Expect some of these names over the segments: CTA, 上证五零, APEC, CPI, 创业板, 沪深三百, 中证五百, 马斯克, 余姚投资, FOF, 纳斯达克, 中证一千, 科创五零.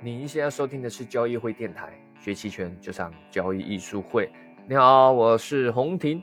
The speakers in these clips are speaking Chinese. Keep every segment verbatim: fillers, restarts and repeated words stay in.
你现在收听的是交易会电台，学期权就上交易艺术会。你好，我是洪婷。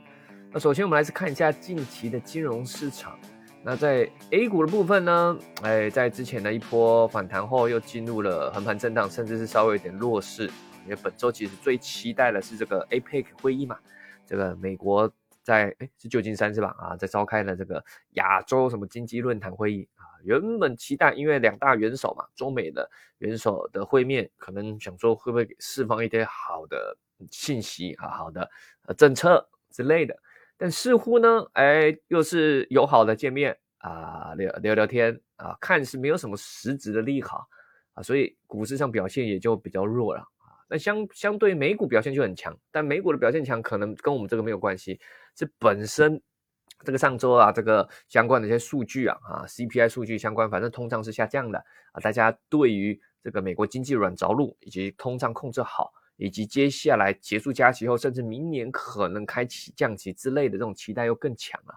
那首先我们来看一下近期的金融市场。那在 A 股的部分呢，哎，在之前的一波反弹后又进入了横盘震荡，甚至是稍微有点弱势，因为本周其实最期待的是这个 A P E C 会议嘛，这个美国在哎是旧金山是吧？啊，在召开了这个亚洲什么经济论坛会议啊。原本期待，因为两大元首嘛，中美的元首的会面，可能想说会不会释放一些好的信息啊，好的政策之类的。但似乎呢，哎，又是友好的见面啊，聊聊聊天啊，看是没有什么实质的利好啊，所以股市上表现也就比较弱了啊。那相相对美股表现就很强，但美股的表现强可能跟我们这个没有关系，是本身。这个上周啊，这个相关的一些数据啊，啊 C P I 数据相关，反正通胀是下降的啊。大家对于这个美国经济软着陆，以及通胀控制好，以及接下来结束加息后，甚至明年可能开启降息之类的这种期待又更强了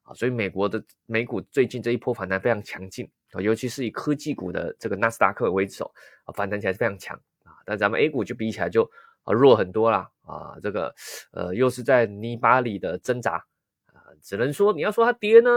啊。所以美国的美股最近这一波反弹非常强劲啊，尤其是以科技股的这个纳斯达克为首啊，反弹起来是非常强啊。但咱们 A 股就比起来就、啊、弱很多啦啊，这个呃又是在泥巴里的挣扎。只能说你要说它跌呢，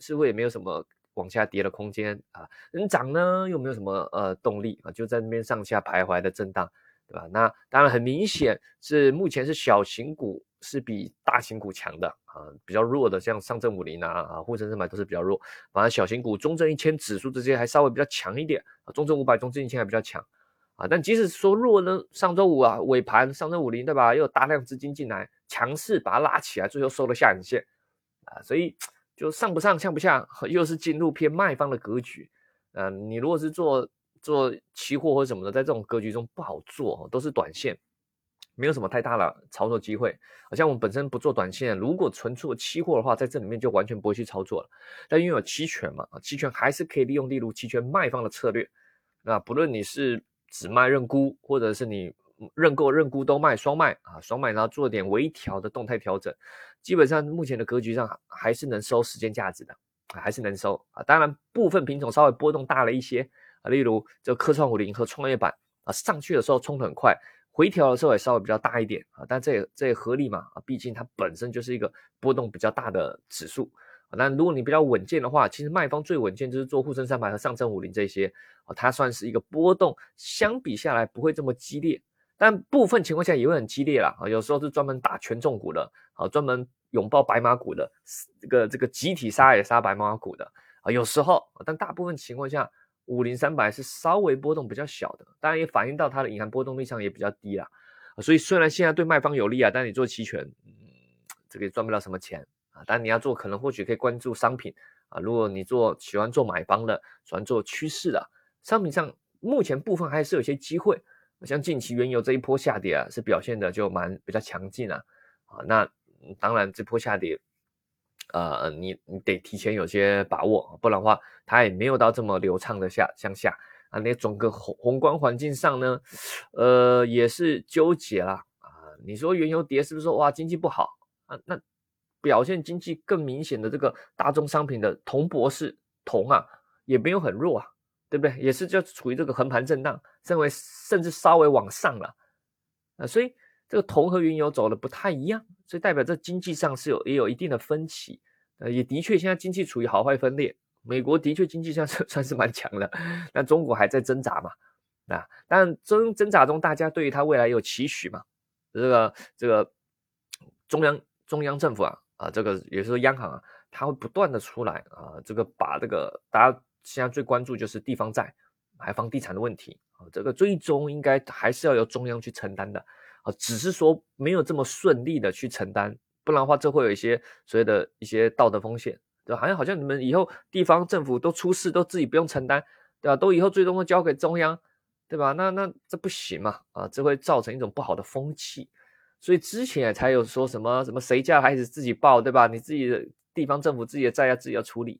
似乎也没有什么往下跌的空间啊。能涨呢，又没有什么呃动力啊，就在那边上下徘徊的震荡，对吧？那当然很明显是目前是小型股是比大型股强的啊，比较弱的像上证五零啊、沪深三百都是比较弱，反正小型股中证一千指数这些还稍微比较强一点啊，中证五百、中证一千还比较强啊。但即使说弱呢，上周五啊尾盘上证五零对吧，又有大量资金进来，强势把它拉起来，最后收了下影线。啊、所以就上不上下不下又是进入偏卖方的格局、呃、你如果是做做期货或什么的，在这种格局中不好做，都是短线，没有什么太大的操作机会。好像我们本身不做短线，如果纯做期货的话，在这里面就完全不会去操作了。但因为有期权嘛，期权还是可以利用例如期权卖方的策略，那不论你是只卖认沽，或者是你认购认沽都卖双卖啊，双卖然后做点微调的动态调整，基本上目前的格局上还是能收时间价值的、啊、还是能收啊。当然部分品种稍微波动大了一些啊，例如这科创五零和创业板啊，上去的时候冲得很快，回调的时候也稍微比较大一点啊，但这也这也合理嘛啊，毕竟它本身就是一个波动比较大的指数。那如果你比较稳健的话，其实卖方最稳健就是做沪深三百和上证五零这些、啊、它算是一个波动相比下来不会这么激烈，但部分情况下也会很激烈啦、啊、有时候是专门打权重股的、啊、专门拥抱白马股的，这个这个集体杀也杀白马股的、啊、有时候，但大部分情况下五零三百是稍微波动比较小的，当然也反映到它的隐含波动率上也比较低啦、啊、所以虽然现在对卖方有利啊，但你做期权、嗯、这个也赚不了什么钱啊。但你要做可能或许可以关注商品啊，如果你做喜欢做买方的，喜欢做趋势的商品上，目前部分还是有些机会。像近期原油这一波下跌啊，是表现的就蛮比较强劲啊，啊，那当然这波下跌，呃，你你得提前有些把握，不然的话它也没有到这么流畅的下向下啊。那整个宏宏观环境上呢，呃，也是纠结啦啊。你说原油跌是不是说哇经济不好啊？那表现经济更明显的这个大宗商品的铜博士铜啊，也没有很弱啊。对不对？也是就处于这个横盘震荡，甚至甚至稍微往上了，啊，所以这个铜和原油走的不太一样，所以代表这经济上是有也有一定的分歧，呃，也的确现在经济处于好坏分裂，美国的确经济上算是蛮强的，但中国还在挣扎嘛，啊，但挣挣扎中大家对于它未来有期许嘛，这个这个中央中央政府啊啊，这个也就是央行啊，它会不断的出来啊，这个把这个大家。现在最关注就是地方债还有房地产的问题、啊、这个最终应该还是要由中央去承担的、啊、只是说没有这么顺利的去承担，不然的话这会有一些所谓的一些道德风险，对吧？好像好像你们以后地方政府都出事都自己不用承担，对吧？都以后最终都交给中央，对吧？那那这不行嘛啊，这会造成一种不好的风气，所以之前才有说什么什么谁家孩子自己抱，对吧？你自己的地方政府自己的债要自己要处理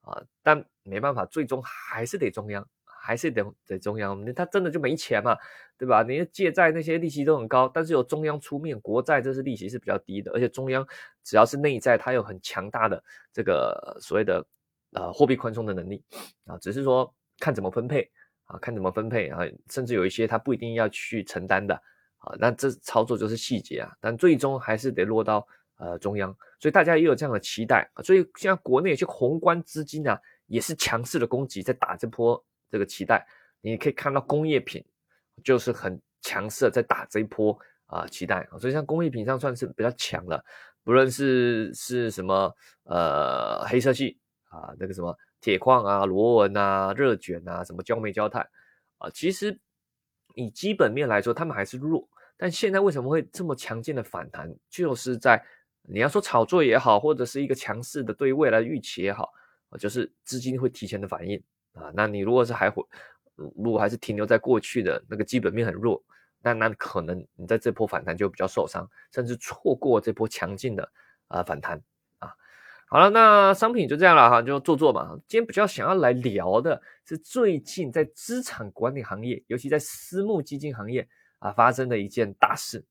啊，但没办法，最终还是得中央，还是得得中央。他真的就没钱嘛，对吧？你借债那些利息都很高，但是有中央出面，国债这是利息是比较低的，而且中央只要是内债，它有很强大的这个所谓的呃货币宽松的能力啊，只是说看怎么分配啊，看怎么分配啊，甚至有一些他不一定要去承担的啊，那这操作就是细节啊，但最终还是得落到呃中央，所以大家也有这样的期待啊，所以现在国内有些宏观资金啊，也是强势的攻击在打这波这个期待，你可以看到工业品就是很强势的在打这一波啊、呃、期待啊，所以像工业品上算是比较强了，不论是是什么呃黑色系啊，那个什么铁矿啊、螺纹啊、热卷啊、什么焦煤、焦炭啊，其实以基本面来说他们还是弱，但现在为什么会这么强劲的反弹，就是在你要说炒作也好，或者是一个强势的对未来的预期也好、啊、就是资金会提前的反应啊。那你如果是还会如果还是停留在过去的那个基本面很弱，那那可能你在这波反弹就比较受伤，甚至错过这波强劲的啊、呃、反弹啊。好了，那商品就这样了哈，就做做嘛。今天比较想要来聊的是最近在资产管理行业，尤其在私募基金行业啊发生的一件大事。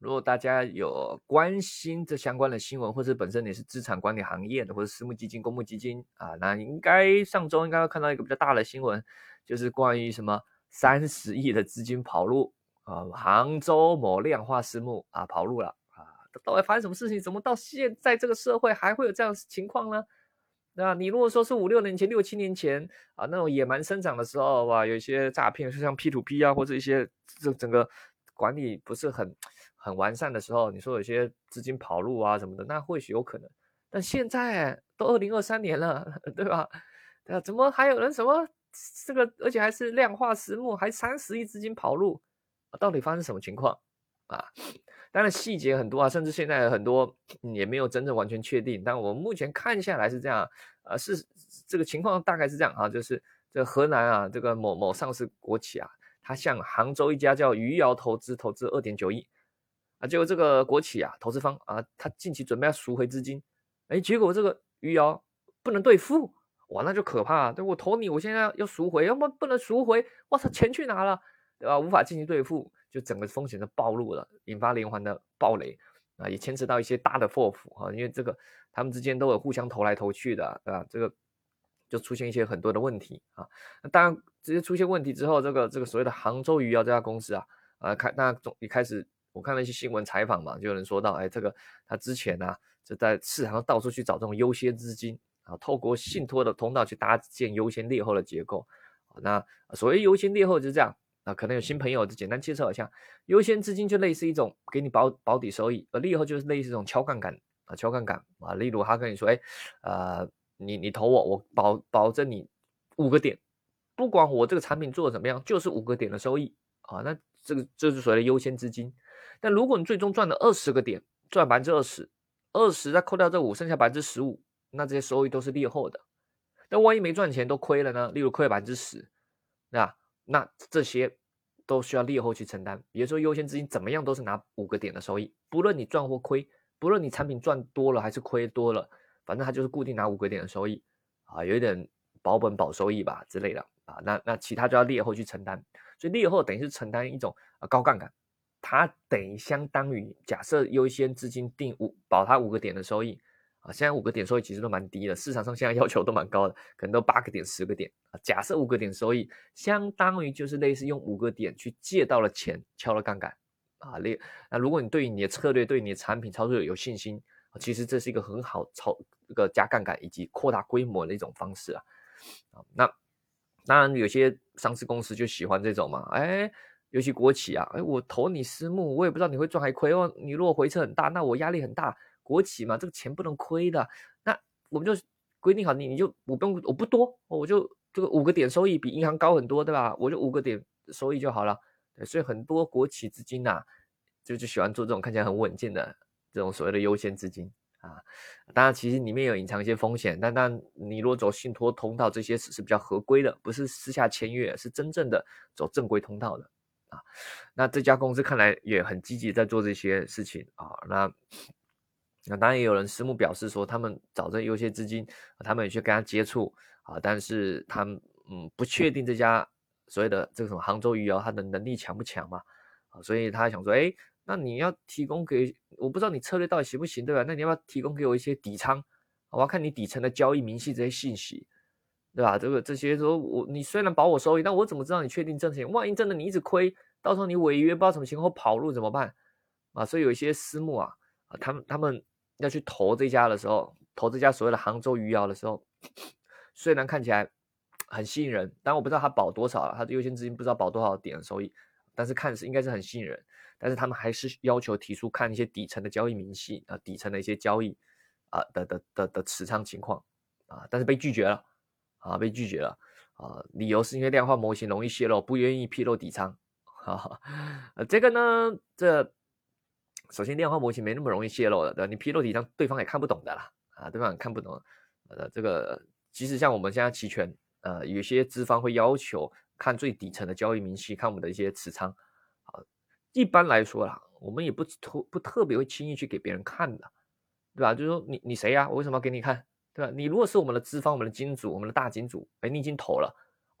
如果大家有关心这相关的新闻，或者本身你是资产管理行业的，或者私募基金、公募基金啊，那应该上周应该要看到一个比较大的新闻，就是关于什么三十亿的资金跑路啊，杭州某量化私募啊跑路了啊，到底发生什么事情？怎么到现在这个社会还会有这样的情况呢？那你如果说是五六年前、六七年前啊，那种野蛮生长的时候哇、啊，有一些诈骗，就像 P to P 啊，或者一些这整个管理不是很很完善的时候，你说有些资金跑路啊什么的，那或许有可能。但现在都二零二三年了，对吧？那、啊、怎么还有人什么？这个而且还是量化私募，还三十亿资金跑路、啊、到底发生什么情况啊？当然细节很多啊，甚至现在很多、嗯、也没有真正完全确定，但我目前看下来是这样、啊、是这个情况大概是这样啊，就是这河南啊这个某某上市国企啊，他向杭州一家叫余姚投资投资 二点九亿啊，结果这个国企啊投资方啊，他近期准备要赎回资金，诶，结果这个余姚不能兑付，哇，那就可怕，对，我投你，我现在要赎回，要不不能赎回，哇塞，钱去哪了，对吧？无法进行兑付，就整个风险都暴露了，引发连环的暴雷啊，也牵扯到一些大的 F O F 啊，因为这个他们之间都有互相投来投去的，对吧？这个就出现一些很多的问题啊。当然，直接出现问题之后，这个这个所谓的杭州余姚这家公司啊，啊，开那总一开始我看了一些新闻采访嘛，就有人说到，哎，这个他之前呢、啊、就在市场上到处去找这种优先资金。啊，透过信托的通道去搭建优先劣后的结构。那所谓优先劣后就是这样，那可能有新朋友就简单介绍一下，优先资金就类似一种给你保保底收益，而劣后就是类似一种敲杠杆啊，敲杠杆啊，例如他跟你说，哎，呃，你你投我，我保保证你五个点，不管我这个产品做的怎么样，就是五个点的收益啊，那这个这是所谓的优先资金。但如果你最终赚了二十个点，赚百分之二十，二十再扣掉这五，剩下百分之十五。那这些收益都是劣后的，那万一没赚钱都亏了呢？例如亏了百分之十，那那这些都需要劣后去承担。也就是说，优先资金怎么样都是拿五个点的收益，不论你赚或亏，不论你产品赚多了还是亏多了，反正它就是固定拿五个点的收益啊，有一点保本保收益吧之类的啊。那那其他就要劣后去承担，所以劣后等于是承担一种、呃、高杠杆，它等于相当于假设优先资金定五保它五个点的收益。啊，现在五个点收益其实都蛮低的，市场上现在要求都蛮高的，可能都八个点、十个点啊。假设五个点收益，相当于就是类似用五个点去借到了钱，敲了杠杆啊。那如果你对你的策略、对你的产品操作有信心、啊，其实这是一个很好操这个加杠杆以及扩大规模的一种方式啊。啊那当然有些上市公司就喜欢这种嘛，哎，尤其国企啊，哎，我投你私募，我也不知道你会赚还亏哦。你如果回撤很大，那我压力很大。国企嘛，这个钱不能亏的，那我们就规定好你，你就我不用我不多，我就这个五个点收益比银行高很多，对吧？我就五个点收益就好了。对，所以很多国企资金呐、啊，就就喜欢做这种看起来很稳健的这种所谓的优先资金啊。当然，其实里面有隐藏一些风险，但当然你如果走信托通道，这些是比较合规的，不是私下签约，是真正的走正规通道的啊。那这家公司看来也很积极在做这些事情啊。那。那当然也有人私募表示说，他们找这优先资金，他们也去跟他接触啊，但是他们嗯不确定这家所谓的这种杭州余姚他的能力强不强嘛啊，所以他想说，哎，那你要提供给我不知道你策略到底行不行，对吧？那你要不要提供给我一些底仓？我要看你底层的交易明细这些信息对吧？这个这些说我你虽然保我收益，但我怎么知道你确定挣钱？万一真的你一直亏，到时候你违约，不知道什么情况跑路怎么办啊？所以有一些私募啊，啊他们他们要去投这家的时候，投这家所谓的杭州余姚的时候，虽然看起来很吸引人，但我不知道他保多少了，他的优先资金不知道保多少点的收益，但是看是应该是很吸引人，但是他们还是要求提出看一些底层的交易明细啊，底层的一些交易啊的的的的持仓情况啊，但是被拒绝了啊，被拒绝了啊，理由是因为量化模型容易泄露，不愿意披露底仓。啊，呃，这个呢，这首先量化模型没那么容易泄露的，对吧？你披露底仓，对方也看不懂的啦，啊，对方也看不懂。呃，这个即使像我们现在期权，呃，有些资方会要求看最底层的交易明细，看我们的一些持仓。啊，一般来说啦，我们也不不特别会轻易去给别人看的，对吧？就是说你你谁呀？我为什么要给你看？对吧？你如果是我们的资方，我们的金主，我们的大金主，哎，你已经投了。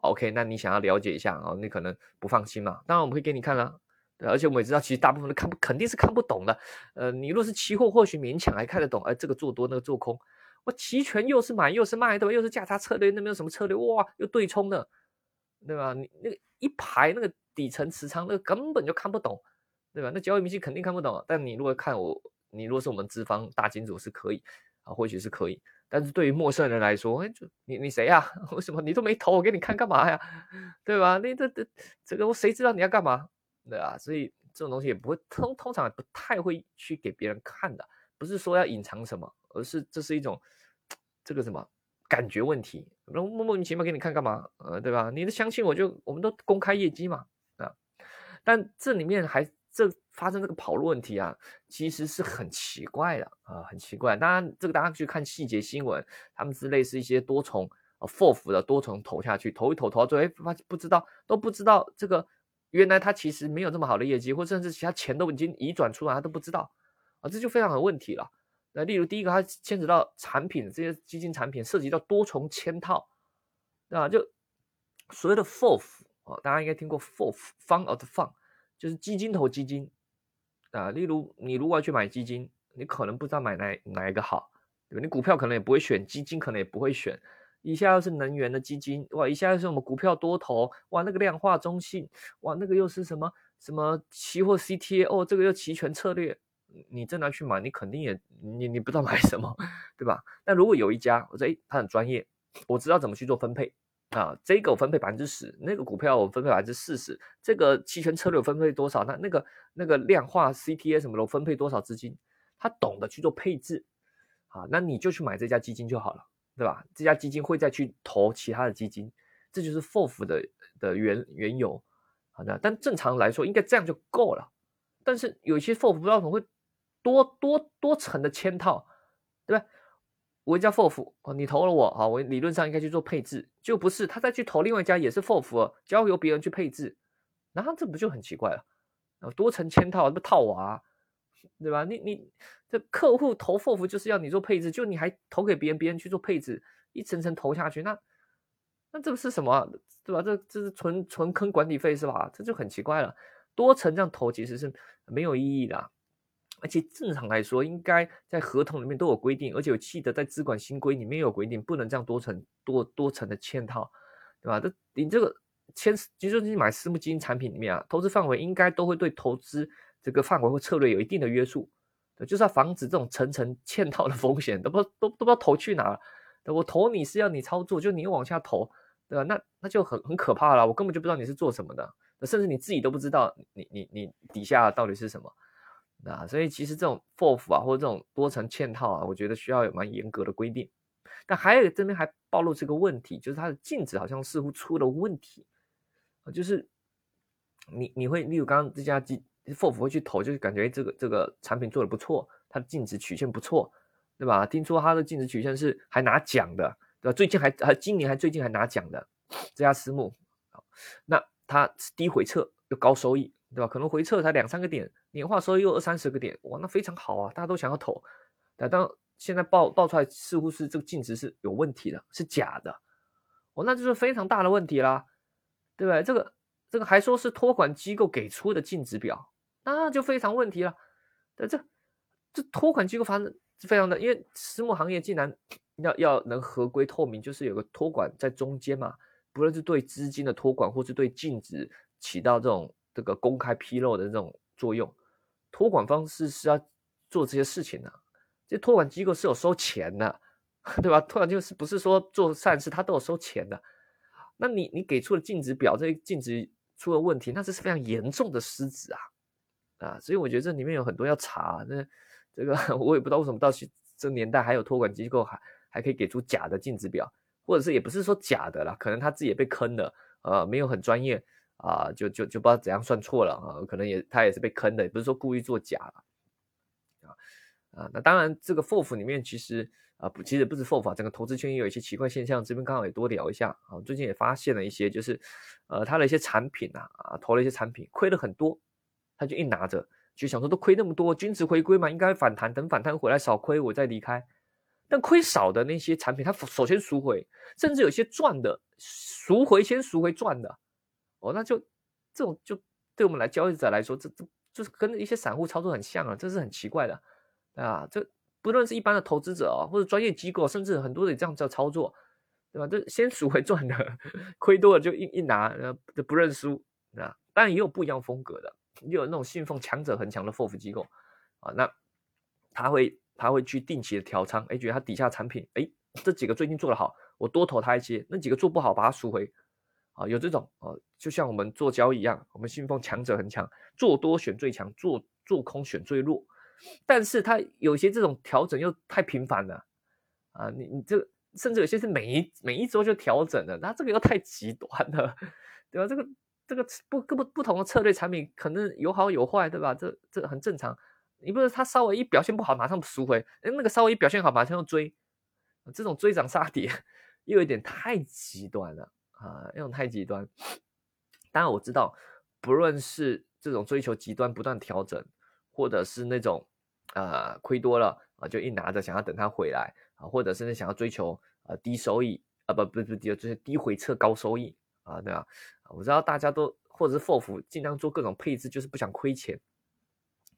OK， 那你想要了解一下啊，你可能不放心嘛，当然我们会给你看啦，对，而且我们也知道其实大部分的看不肯定是看不懂的，呃，你若是期货或许勉强还看得懂，哎，这个做多那个做空，我期权又是买又是卖，对吧？又是价差策略，那边有什么策略，哇，又对冲的，对吧？你那个一排那个底层持仓那个根本就看不懂，对吧？那交易明细肯定看不懂，但你如果看我，你如果是我们资方大金主是可以啊，或许是可以。但是对于陌生人来说，哎，你你谁呀？为什么你都没投，我给你看干嘛呀？对吧？那这这这个我谁知道你要干嘛？对啊，所以这种东西也不会通通常也不太会去给别人看的，不是说要隐藏什么，而是这是一种这个什么感觉问题，莫名其妙给你看干嘛？呃，对吧？你相信我就我们都公开业绩嘛，啊，但这里面还这发生这个跑路问题啊，其实是很奇怪的啊、呃，很奇怪。当然，这个大家去看细节新闻，他们之类是一些多重呃 F O F 的多重投下去，投一投投到最后，哎，不知道都不知道这个原来他其实没有这么好的业绩，或甚至其他钱都已经移转出来，他都不知道啊，这就非常有问题了。那例如第一个，它牵扯到产品，这些基金产品涉及到多重嵌套，啊，就所谓的 F O F 啊、哦，大家应该听过 F O F Fund of Fund。就是基金投基金啊、呃，例如你如果要去买基金，你可能不知道买哪哪一个好，对吧？你股票可能也不会选，基金可能也不会选。一下又是能源的基金，哇，一下又是我们股票多头，哇，那个量化中性，哇，那个又是什么什么期货 C T A， 哦，这个又期权策略，你真的去买，你肯定也你你不知道买什么，对吧？但如果有一家，我说哎，他很专业，我知道怎么去做分配。啊，这个我分配百分之十，那个股票我分配百分之四十，这个期权策略我分配多少？那那个那个量化 C T A 什么的我分配多少资金？他懂得去做配置，啊，那你就去买这家基金就好了，对吧？这家基金会再去投其他的基金，这就是 F O F 的的原缘由，好的。但正常来说应该这样就够了，但是有些 F O F 不知道怎么会多多多层的嵌套，对吧？我一家 F O F、哦、你投了我啊，我理论上应该去做配置，就不是他再去投另外一家也是 F O F， 交由别人去配置，然后这不就很奇怪了？啊、多层嵌套，这不套娃、啊，对吧？你你这客户投 F O F 就是要你做配置，就你还投给别人，别人去做配置，一层层投下去，那那这不是什么、啊、对吧？这这是纯纯坑管理费是吧？这就很奇怪了，多层这样投其实是没有意义的、啊。而且正常来说，应该在合同里面都有规定，而且我记得在资管新规里面有规定，不能这样多层多多层的嵌套，对吧？这你这个签，就是你买私募基金产品里面啊，投资范围应该都会对投资这个范围或策略有一定的约束，对，就是要防止这种层层嵌套的风险，都不都都不知道投去哪了。我投你是要你操作，就你往下投，对吧？那那就很很可怕了，我根本就不知道你是做什么的，甚至你自己都不知道你你你底下到底是什么。啊，所以其实这种 F O F 啊，或者这种多层嵌套啊，我觉得需要有蛮严格的规定。但还有这边还暴露这个问题，就是它的净值好像似乎出了问题，就是你你会，例如刚刚这家 F O F 会去投，就是感觉这个这个产品做的不错，它的净值曲线不错，对吧？听说它的净值曲线是还拿奖的，对吧？最近还还今年还最近还拿奖的这家私募，那它低回撤又高收益，对吧？可能回撤才两三个点。年化收益又二三十个点，哇，那非常好啊，大家都想要投。但当现在爆爆出来，似乎是这个净值是有问题的，是假的，哦，那就是非常大的问题啦，对不对？这个这个还说是托管机构给出的净值表，那就非常问题了。这这托管机构反正非常的，因为私募行业竟然要要能合规透明，就是有个托管在中间嘛，不论是对资金的托管，或是对净值起到这种这个公开披露的这种作用。托管方式是要做这些事情的、啊，这托管机构是有收钱的，对吧？托管机构是不是说做善事，它都有收钱的？那你你给出了净值表，这净值出了问题，那这是非常严重的失职啊啊！所以我觉得这里面有很多要查，那这个我也不知道为什么到这年代还有托管机构还还可以给出假的净值表，或者是也不是说假的啦，可能他自己也被坑了，呃，没有很专业啊、呃，就就就不知道怎样算错了啊、呃，可能也他也是被坑的，也不是说故意做假了啊啊！那当然，这个 F O F 里面其实。啊，其实不止 F O F 啊，整个投资圈也有一些奇怪现象，这边刚好也多聊一下啊。最近也发现了一些，就是呃，他的一些产品啊，啊投了一些产品，亏了很多，他就硬拿着，就想说都亏那么多，均值回归嘛，应该反弹，等反弹回来少亏我再离开。但亏少的那些产品，他首先赎回，甚至有些赚的赎回先赎回赚的，哦，那就这种就对我们来交易者来说，这这就是跟一些散户操作很像啊，这是很奇怪的啊，这。不论是一般的投资者啊、哦，或者专业机构，甚至很多人这样子操作，对吧？就先赎回赚的，亏多了就一一拿，呃，就不认输啊。当然也有不一样风格的，也有那种信奉强者恒强的 F O F 机构啊，那他会他会去定期的调仓，哎，觉得他底下产品，哎，这几个最近做得好，我多投他一些；那几个做不好，把它赎回啊。有这种啊，就像我们做交易一样，我们信奉强者恒强，做多选最强，做做空选最弱。但是它有些这种调整又太频繁了啊！你你这甚至有些是每一每一周就调整了，它这个又太极端了，对吧？这个这个不不不同的策略产品可能有好有坏，对吧？这这很正常。你不是它稍微一表现不好马上赎回，那个稍微一表现好马上又追，这种追涨杀跌又有点太极端了啊！那种太极端。当然我知道，不论是这种追求极端不断调整，或者是那种。呃，亏多了啊、呃，就一拿着想要等它回来啊，或者甚至想要追求呃低收益啊，不不不，就是低回撤高收益啊，对吧？我知道大家都或者是 F O F 尽量做各种配置，就是不想亏钱，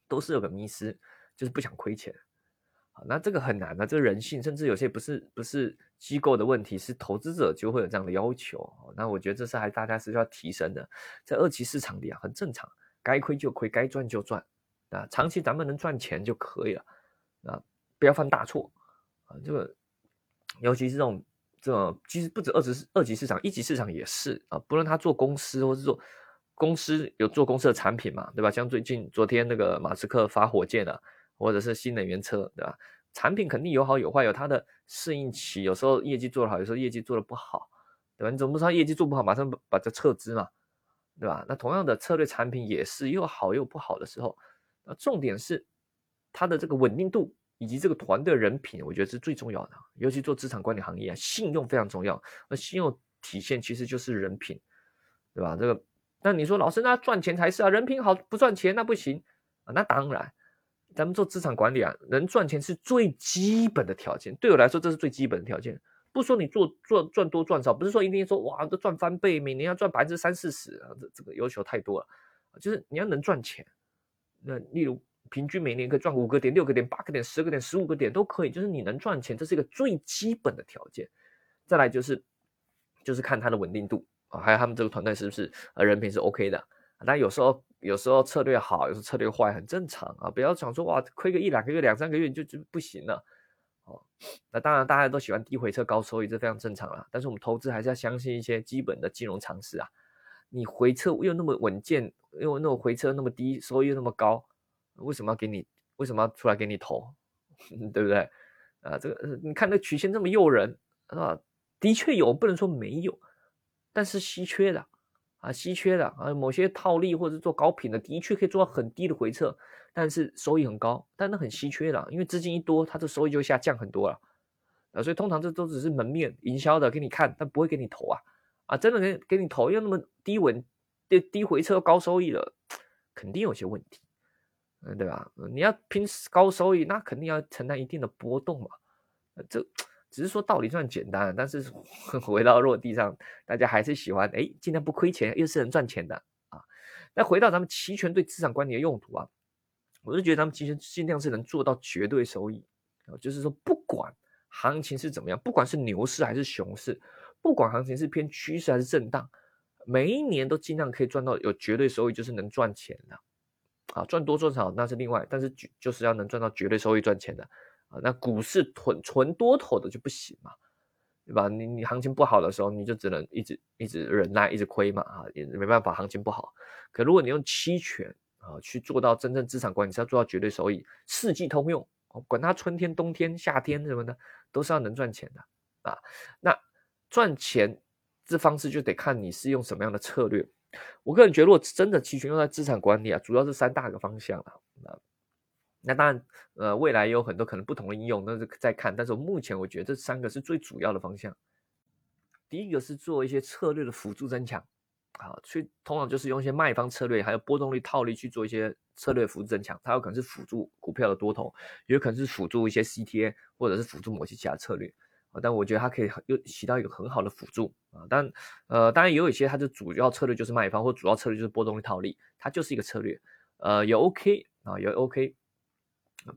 都是有个迷思，就是不想亏钱。啊，那这个很难的、啊，这个人性，甚至有些不是不是机构的问题，是投资者就会有这样的要求。啊、那我觉得这是还大家是需要提升的，在二级市场里啊，很正常，该亏就亏，该赚就赚。啊，长期咱们能赚钱就可以了，啊，不要犯大错，啊，这个尤其是这种这种，其实不止二级二级市场，一级市场也是啊，不论他做公司或是做公司有做公司的产品嘛，对吧？像最近昨天那个马斯克发火箭了、啊，或者是新能源车，对吧？产品肯定有好有坏，有它的适应期，有时候业绩做得好，有时候业绩做得不好，对吧？你总不知道业绩做不好，马上把这撤资嘛，对吧？那同样的策略产品也是又好又不好的时候。重点是它的这个稳定度以及这个团队人品，我觉得是最重要的。尤其做资产管理行业、啊，信用非常重要。那信用体现其实就是人品，对吧？这个，那你说老师，那赚钱才是啊，人品好不赚钱那不行啊。那当然，咱们做资产管理啊，能赚钱是最基本的条件。对我来说，这是最基本的条件。不说你做做赚多赚少，不是说一定说哇，都赚翻倍，每年要赚百分之三四十啊，这这个要求太多了。就是你要能赚钱。那例如平均每年可以赚五个点、六个点、八个点、十个点、十五个点都可以，就是你能赚钱，这是一个最基本的条件。再来就是就是看它的稳定度啊，还有他们这个团队是不是呃人品是 OK 的。那、啊、有时候有时候策略好，有时候策略坏，很正常啊。不要想说哇，亏个一两个月、两三个月就就不行了哦。那当然大家都喜欢低回撤高收益，这非常正常啦。但是我们投资还是要相信一些基本的金融常识啊。你回撤又那么稳健，又那么回撤那么低，收益又那么高，为什么要给你？为什么要出来给你投？对不对？啊，这个你看那曲线这么诱人啊，的确有，不能说没有，但是稀缺的啊，稀缺的啊，某些套利或者做高频的，的确可以做到很低的回撤，但是收益很高，但那很稀缺的，因为资金一多，它的收益就下降很多了啊，所以通常这都只是门面营销的给你看，但不会给你投啊。啊，真的给给你投又那么低稳、低低回撤高收益了，肯定有些问题，嗯，对吧？你要拼高收益，那肯定要承担一定的波动嘛。呃、这只是说道理算简单，但是回到落地上，大家还是喜欢哎，尽量不亏钱，又是能赚钱的啊。那回到咱们期权对资产管理的用途啊，我是觉得咱们期权尽量是能做到绝对收益，啊、就是说不管行情是怎么样，不管是牛市还是熊市，不管行情是偏趋势还是震荡，每一年都尽量可以赚到有绝对收益，就是能赚钱的啊，赚多赚少那是另外，但是就是要能赚到绝对收益赚钱的啊。那股市囤纯多头的就不行嘛，对吧？你你行情不好的时候，你就只能一直一直忍耐，一直亏嘛啊，也没办法，行情不好。可如果你用期权啊去做到真正资产管理，是要做到绝对收益，四季通用，哦、管它春天、冬天、夏天什么的，都是要能赚钱的啊。那赚钱这方式就得看你是用什么样的策略。我个人觉得，如果真的期权用在资产管理啊，主要是三大个方向啊。啊那当然，呃，未来有很多可能不同的应用，那是再看。但是我目前我觉得这三个是最主要的方向。第一个是做一些策略的辅助增强，啊，去通常就是用一些卖方策略，还有波动率套利去做一些策略辅助增强，它有可能是辅助股票的多头，有可能是辅助一些 C T A， 或者是辅助某些其他策略。但我觉得它可以又起到一个很好的辅助啊，但呃，当然也有一些它的主要策略就是卖方，或主要策略就是波动率套利，它就是一个策略。呃，有 OK 啊，有 OK，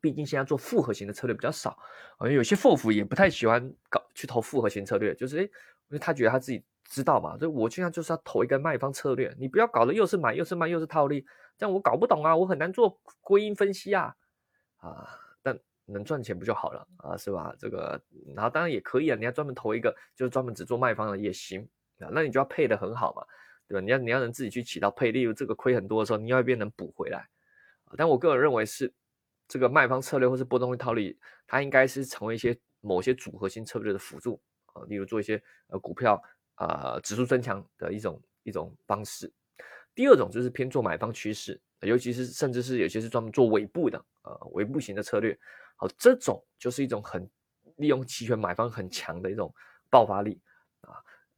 毕竟现在做复合型的策略比较少，啊、有些 F O F 也不太喜欢搞去投复合型策略，就是诶，因为他觉得他自己知道嘛，所以我现在就是要投一个卖方策略，你不要搞得又是买又是卖又是套利，这样我搞不懂啊，我很难做归因分析啊，啊。能赚钱不就好了啊，是吧？这个，然后当然也可以啊，你要专门投一个，就是专门只做卖方的也行啊，那你就要配得很好嘛，对吧？你要你要能自己去起到配，例如这个亏很多的时候，你要一边能补回来、啊、但我个人认为是这个卖方策略或是波动率套利，它应该是成为一些某些组合性策略的辅助啊，例如做一些呃股票啊、呃、指数增强的一种一种方式。第二种就是偏做买方趋势，尤其是甚至是有些是专门做尾部的呃尾部型的策略。好，这种就是一种很利用期权买方很强的一种爆发力啊，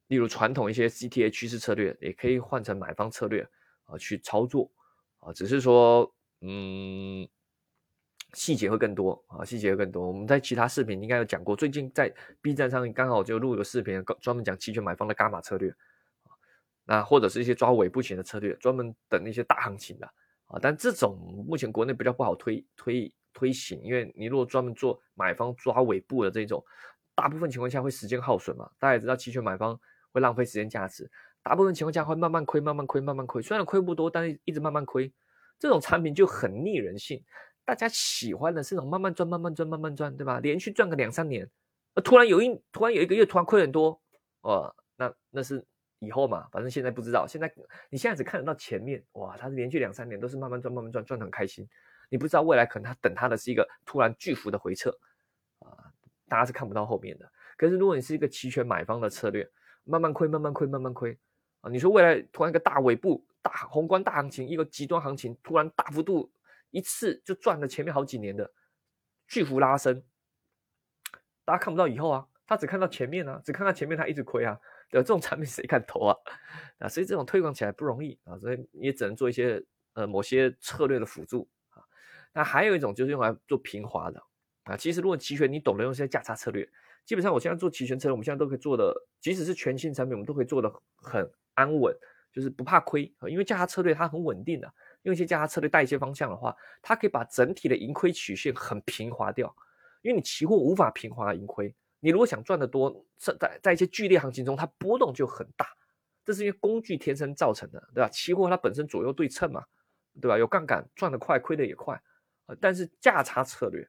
例如传统一些 C T A 趋势策略也可以换成买方策略啊去操作啊，只是说嗯细节会更多啊，细节会更多。我们在其他视频应该有讲过，最近在 B 站上刚好就录了视频，专门讲期权买方的伽马策略啊，那或者是一些抓尾部型的策略，专门等一些大行情的啊，但这种目前国内比较不好推推。推行，因为你如果专门做买方抓尾部的这种，大部分情况下会时间耗损嘛。大家也知道，期权买方会浪费时间价值，大部分情况下会慢慢亏、慢慢亏、慢慢亏。虽然亏不多，但是一直慢慢亏。这种产品就很逆人性，大家喜欢的是那种慢慢赚、慢慢赚、慢慢赚，对吧？连续赚个两三年，突然有一突然有一个月突然亏很多，哦，那那是以后嘛，反正现在不知道。现在你现在只看得到前面，哇，它是连续两三年都是慢慢赚、慢慢赚，赚得很开心。你不知道未来可能他等他的是一个突然巨幅的回撤啊，大家是看不到后面的。可是如果你是一个期权买方的策略，慢慢亏慢慢亏慢慢亏啊，你说未来突然一个大尾部大宏观大行情，一个极端行情突然大幅度一次就赚了前面好几年的巨幅拉升，大家看不到以后啊，他只看到前面啊，只看到前面他一直亏啊，对吧？这种产品谁敢投啊？啊，所以这种推广起来不容易啊，所以也只能做一些呃某些策略的辅助。那还有一种就是用来做平滑的啊，其实如果期权你懂得用些价差策略，基本上我现在做期权策略，我们现在都可以做的，即使是全新产品，我们都可以做的很安稳，就是不怕亏，因为价差策略它很稳定的、啊，用一些价差策略带一些方向的话，它可以把整体的盈亏曲线很平滑掉，因为你期货无法平滑盈亏，你如果想赚得多，在在一些剧烈行情中，它波动就很大，这是因为工具天生造成的，对吧？期货它本身左右对称嘛，对吧？有杠杆，赚得快，亏得也快。但是价差策略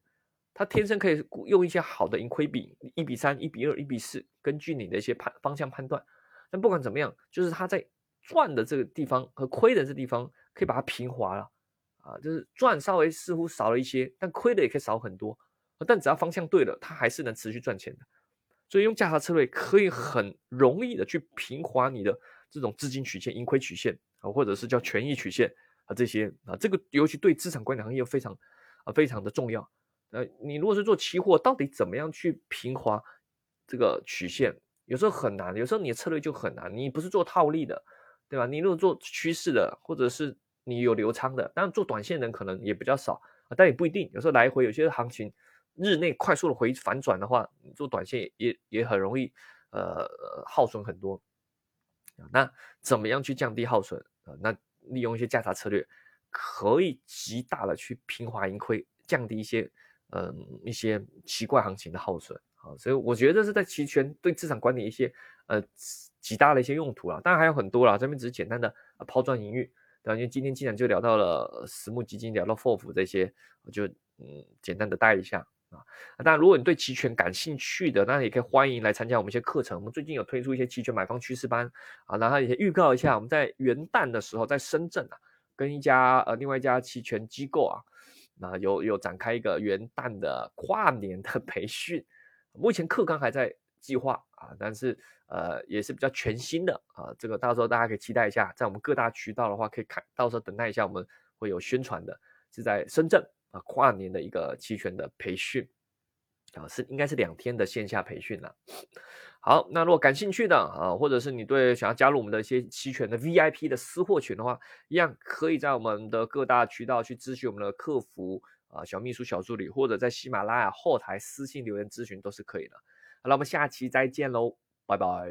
它天生可以用一些好的盈亏比一比三、一比二、一比四，根据你的一些判方向判断，但不管怎么样，就是它在赚的这个地方和亏的这地方可以把它平滑了啊，就是赚稍微似乎少了一些，但亏的也可以少很多，但只要方向对了，它还是能持续赚钱的。所以用价差策略可以很容易的去平滑你的这种资金曲线、盈亏曲线啊，或者是叫权益曲线啊，这些啊，这个尤其对资产管理行业非常啊非常的重要。呃，你如果是做期货，到底怎么样去平滑这个曲线，有时候很难，有时候你的策略就很难。你不是做套利的，对吧？你如果做趋势的，或者是你有流仓的，当然做短线人可能也比较少、啊、但也不一定。有时候来回有些行情日内快速的回反转的话，你做短线 也, 也, 也很容易呃耗损很多、啊。那怎么样去降低耗损啊？那利用一些价差策略，可以极大的去平滑盈亏，降低一些嗯、呃、一些奇怪行情的耗损。好，所以我觉得是在期权对资产管理一些呃极大的一些用途啦，当然还有很多啦，这边只是简单的、啊、抛砖引玉，对吧？因为今天既然就聊到了私募基金，聊到 F O F 这些，我就嗯简单的带一下啊。当然，如果你对期权感兴趣的，那也可以欢迎来参加我们一些课程。我们最近有推出一些期权买方趋势班啊，然后也预告一下，我们在元旦的时候在深圳啊，跟一家呃另外一家期权机构啊，那有有展开一个元旦的跨年的培训。目前课纲还在计划啊，但是呃也是比较全新的啊，这个到时候大家可以期待一下，在我们各大渠道的话可以看，到时候等待一下我们会有宣传的，是在深圳啊跨年的一个期权的培训啊，是应该是两天的线下培训了。好，那如果感兴趣的啊，或者是你对想要加入我们的一些期权的 V I P 的私货群的话，一样可以在我们的各大渠道去咨询我们的客服。啊，小秘书、小助理，或者在喜马拉雅后台私信留言咨询都是可以的。好了，我们下期再见喽，拜拜。